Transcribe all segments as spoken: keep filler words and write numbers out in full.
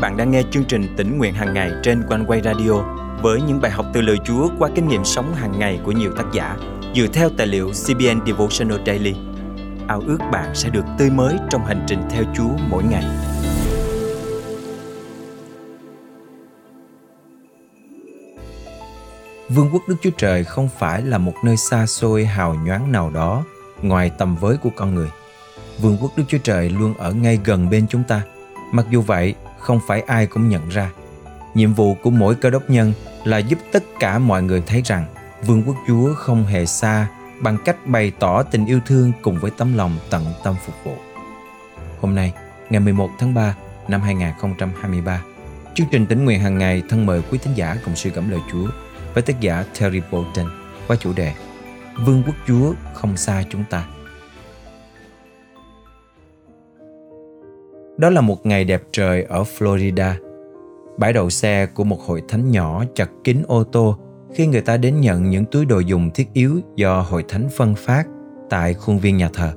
bạn đang nghe chương trình Tỉnh Nguyện Hàng Ngày trên One Way Radio với những bài học từ lời Chúa qua kinh nghiệm sống hàng ngày của nhiều tác giả dựa theo tài liệu xê bê en Devotional Daily. Ao ước bạn sẽ được tươi mới trong hành trình theo Chúa mỗi ngày. Vương quốc Đức Chúa Trời không phải là một nơi xa xôi hào nhoáng nào đó ngoài tầm với của con người. Vương quốc Đức Chúa Trời luôn ở ngay gần bên chúng ta. Mặc dù vậy, không phải ai cũng nhận ra. Nhiệm vụ của mỗi cơ đốc nhân là giúp tất cả mọi người thấy rằng Vương quốc Chúa không hề xa bằng cách bày tỏ tình yêu thương cùng với tấm lòng tận tâm phục vụ. Hôm nay, ngày mười một tháng ba năm hai nghìn không trăm hai mươi ba, chương trình Tỉnh Nguyện Hàng Ngày thân mời quý thính giả cùng suy gẫm lời Chúa với tác giả Terry Bolton qua chủ đề Vương quốc Chúa không xa chúng ta. Đó là một ngày đẹp trời ở Florida. Bãi đậu xe của một hội thánh nhỏ chật kín ô tô khi người ta đến nhận những túi đồ dùng thiết yếu do hội thánh phân phát tại khuôn viên nhà thờ.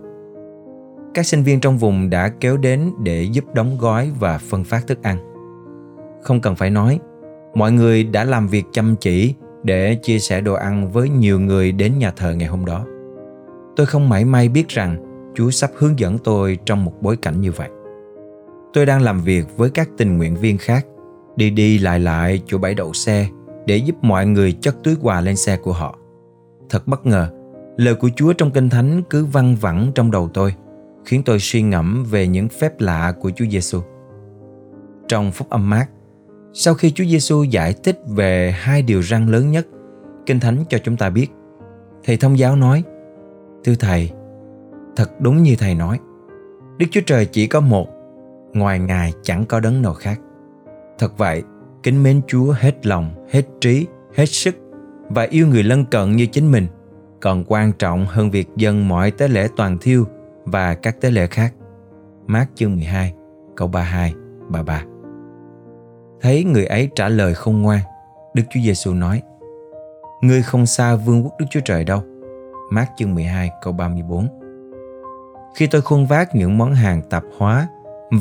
Các sinh viên trong vùng đã kéo đến để giúp đóng gói và phân phát thức ăn. Không cần phải nói, mọi người đã làm việc chăm chỉ để chia sẻ đồ ăn với nhiều người đến nhà thờ ngày hôm đó. Tôi không mảy may biết rằng Chúa sắp hướng dẫn tôi trong một bối cảnh như vậy. Tôi đang làm việc với các tình nguyện viên khác, đi đi lại lại chỗ bãi đậu xe để giúp mọi người chất túi quà lên xe của họ. Thật bất ngờ, lời của Chúa trong Kinh Thánh cứ văng vẳng trong đầu tôi, khiến tôi suy ngẫm về những phép lạ của Chúa Giêsu. Trong Phúc Âm Mác, sau khi Chúa Giêsu giải thích về hai điều răn lớn nhất, Kinh Thánh cho chúng ta biết, thầy thông giáo nói: "Thưa thầy, thật đúng như thầy nói, Đức Chúa Trời chỉ có một, ngoài Ngài chẳng có đấng nào khác. Thật vậy, kính mến Chúa hết lòng, hết trí, hết sức và yêu người lân cận như chính mình còn quan trọng hơn việc dâng mọi tế lễ toàn thiêu và các tế lễ khác." Mác chương mười hai, câu ba mươi hai, ba mươi ba. Thấy người ấy trả lời không ngoan, Đức Chúa Giêsu nói: "Ngươi không xa vương quốc Đức Chúa Trời đâu." Mác chương mười hai, câu ba mươi bốn. Khi tôi khuôn vác những món hàng tạp hóa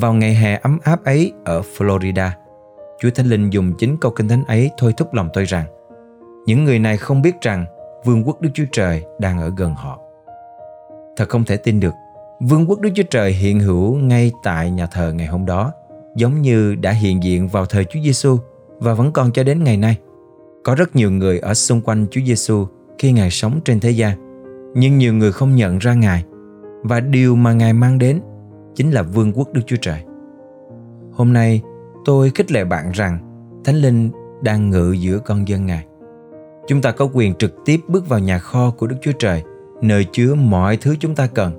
vào ngày hè ấm áp ấy ở Florida, Chúa Thánh Linh dùng chính câu Kinh Thánh ấy thôi thúc lòng tôi rằng những người này không biết rằng Vương quốc Đức Chúa Trời đang ở gần họ. Thật không thể tin được, Vương quốc Đức Chúa Trời hiện hữu ngay tại nhà thờ ngày hôm đó, giống như đã hiện diện vào thời Chúa Giêsu và vẫn còn cho đến ngày nay. Có rất nhiều người ở xung quanh Chúa Giêsu khi Ngài sống trên thế gian, nhưng nhiều người không nhận ra Ngài và điều mà Ngài mang đến chính là Vương quốc Đức Chúa Trời. Hôm nay, tôi khích lệ bạn rằng Thánh Linh đang ngự giữa con dân Ngài. Chúng ta có quyền trực tiếp bước vào nhà kho của Đức Chúa Trời, nơi chứa mọi thứ chúng ta cần,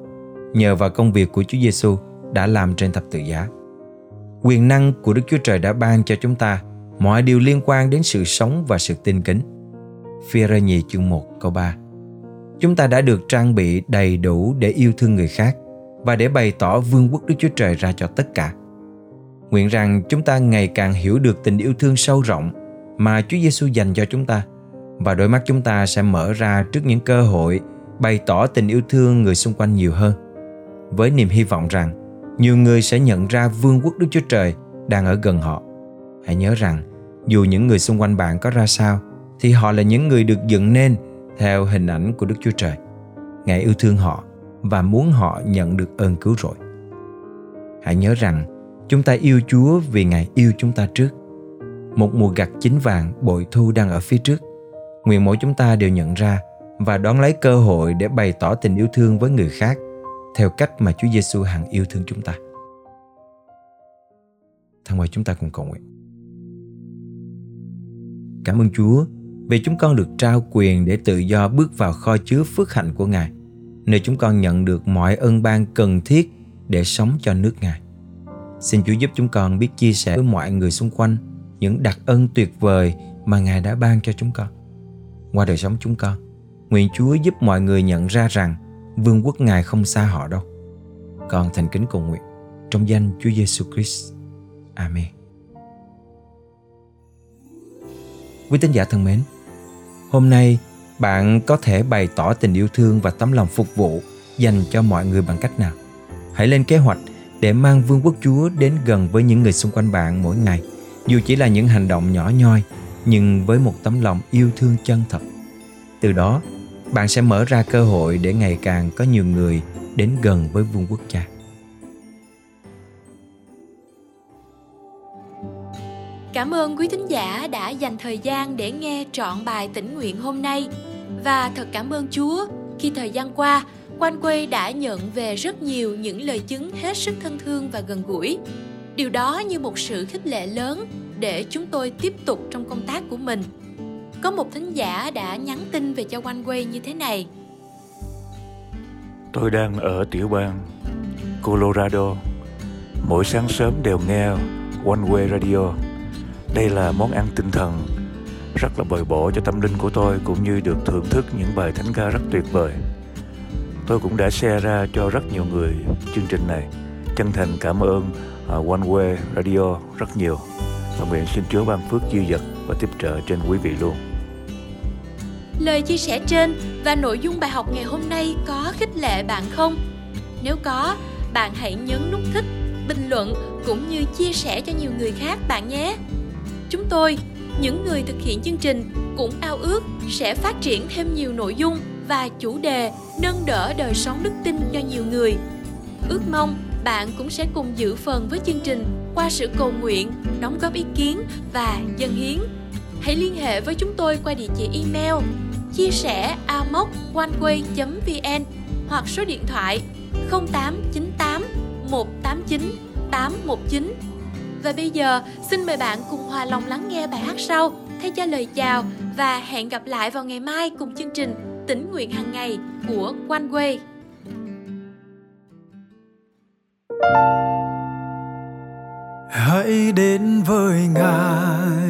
nhờ vào công việc của Chúa Giêsu đã làm trên thập tự giá. Quyền năng của Đức Chúa Trời đã ban cho chúng ta mọi điều liên quan đến sự sống và sự tin kính. Phi-e-rơ nhì chương một câu ba. Chúng ta đã được trang bị đầy đủ để yêu thương người khác và để bày tỏ vương quốc Đức Chúa Trời ra cho tất cả. Nguyện rằng chúng ta ngày càng hiểu được tình yêu thương sâu rộng mà Chúa Giêsu dành cho chúng ta, và đôi mắt chúng ta sẽ mở ra trước những cơ hội bày tỏ tình yêu thương người xung quanh nhiều hơn, với niềm hy vọng rằng nhiều người sẽ nhận ra vương quốc Đức Chúa Trời đang ở gần họ. Hãy nhớ rằng dù những người xung quanh bạn có ra sao thì họ là những người được dựng nên theo hình ảnh của Đức Chúa Trời. Ngài yêu thương họ và muốn họ nhận được ơn cứu rỗi. Hãy nhớ rằng chúng ta yêu Chúa vì Ngài yêu chúng ta trước. Một mùa gặt chín vàng bội thu đang ở phía trước. Nguyện mỗi chúng ta đều nhận ra và đón lấy cơ hội để bày tỏ tình yêu thương với người khác theo cách mà Chúa Giêsu hằng yêu thương chúng ta. Thân mời chúng ta cùng cầu nguyện. Cảm ơn Chúa vì chúng con được trao quyền để tự do bước vào kho chứa phước hạnh của Ngài, nơi chúng con nhận được mọi ân ban cần thiết để sống cho nước Ngài. Xin Chúa giúp chúng con biết chia sẻ với mọi người xung quanh những đặc ân tuyệt vời mà Ngài đã ban cho chúng con. Qua đời sống chúng con, nguyện Chúa giúp mọi người nhận ra rằng vương quốc Ngài không xa họ đâu. Con thành kính cầu nguyện trong danh Chúa Giêsu Christ. Amen. Quý tín giả thân mến, hôm nay bạn có thể bày tỏ tình yêu thương và tấm lòng phục vụ dành cho mọi người bằng cách nào? Hãy lên kế hoạch để mang vương quốc Chúa đến gần với những người xung quanh bạn mỗi ngày. Dù chỉ là những hành động nhỏ nhoi, nhưng với một tấm lòng yêu thương chân thật. Từ đó, bạn sẽ mở ra cơ hội để ngày càng có nhiều người đến gần với vương quốc Cha. Cảm ơn quý thính giả đã dành thời gian để nghe trọn bài tĩnh nguyện hôm nay. Và thật cảm ơn Chúa khi thời gian qua, One Way đã nhận về rất nhiều những lời chứng hết sức thân thương và gần gũi. Điều đó như một sự khích lệ lớn để chúng tôi tiếp tục trong công tác của mình. Có một thính giả đã nhắn tin về cho One Way như thế này. Tôi đang ở tiểu bang Colorado. Mỗi sáng sớm đều nghe One Way Radio. Đây là món ăn tinh thần rất là bồi bổ cho tâm linh của tôi, cũng như được thưởng thức những bài thánh ca rất tuyệt vời. Tôi cũng đã share ra cho rất nhiều người chương trình này. Chân thành cảm ơn One Way Radio rất nhiều. Và nguyện xin Chúa ban phước dư dật và tiếp trợ trên quý vị luôn. Lời chia sẻ trên và nội dung bài học ngày hôm nay có khích lệ bạn không? Nếu có, bạn hãy nhấn nút thích, bình luận cũng như chia sẻ cho nhiều người khác bạn nhé. Chúng tôi, những người thực hiện chương trình, cũng ao ước sẽ phát triển thêm nhiều nội dung và chủ đề nâng đỡ đời sống đức tin cho nhiều người. Ước mong bạn cũng sẽ cùng giữ phần với chương trình qua sự cầu nguyện, đóng góp ý kiến và dâng hiến. Hãy liên hệ với chúng tôi qua địa chỉ email chia sẻ a m o c o n e w a y chấm v n hoặc số điện thoại không tám chín tám một tám chín tám một chín. Và bây giờ, xin mời bạn cùng hòa lòng lắng nghe bài hát sau, thay cho lời chào và hẹn gặp lại vào ngày mai cùng chương trình Tĩnh nguyện hàng ngày của One Way. Hãy đến với Ngài,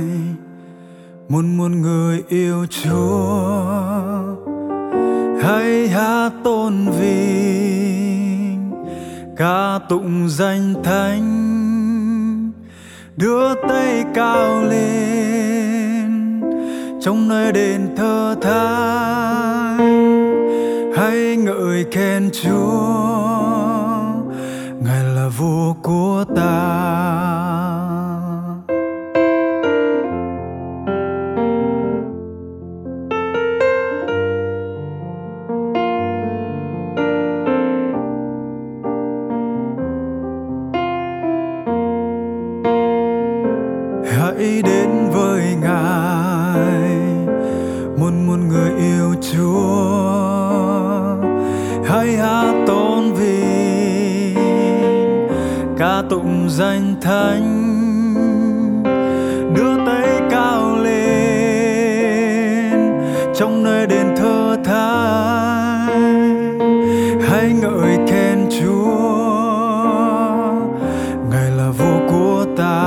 muôn muôn người yêu Chúa. Hãy hát tôn vinh, ca tụng danh Thánh. Đưa tay cao lên trong nơi đền thờ thánh, hãy ngợi khen Chúa, Ngài là vua của ta. Hãy đến với Ngài, muôn muôn người yêu Chúa. Hãy hát tôn vinh, ca tụng danh Thánh. Đưa tay cao lên trong nơi đền thờ thánh, hãy ngợi khen Chúa, Ngài là vua của ta.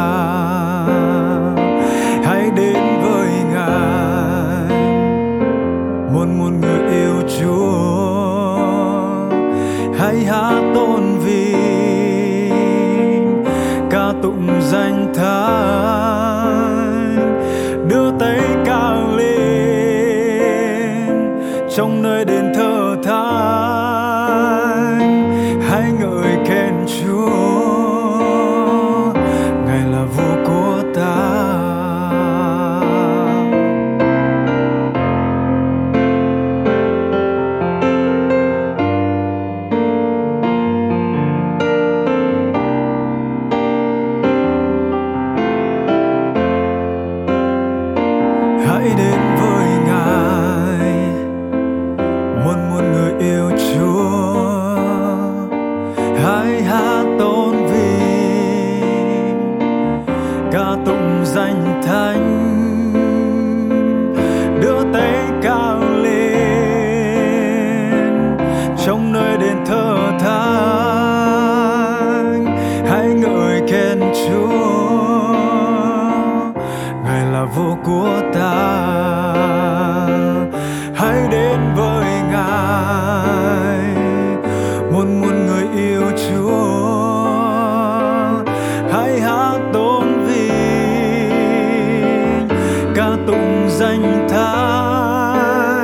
Tụng danh Thánh, đưa tay cao lên trong nơi đền thờ thánh, hãy ngợi khen Chúa, Ngài là vua của ta. Danh Thánh, đưa tay cao lên trong nơi đền thờ thánh, hãy ngợi khen Chúa, Ngài là vua của ta. Hãy đến với Ngài, muôn muôn người yêu Chúa. Hãy hát tôn danh Thánh.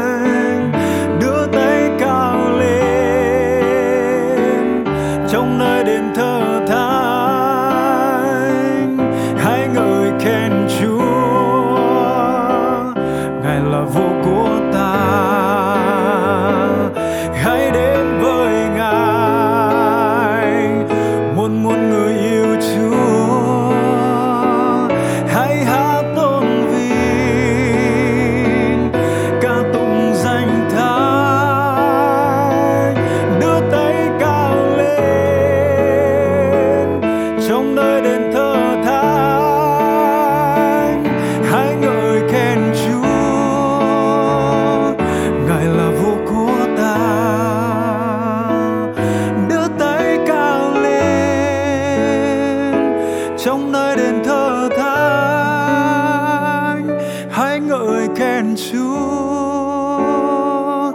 khen Chúa,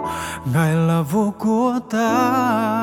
Ngài là vua của ta.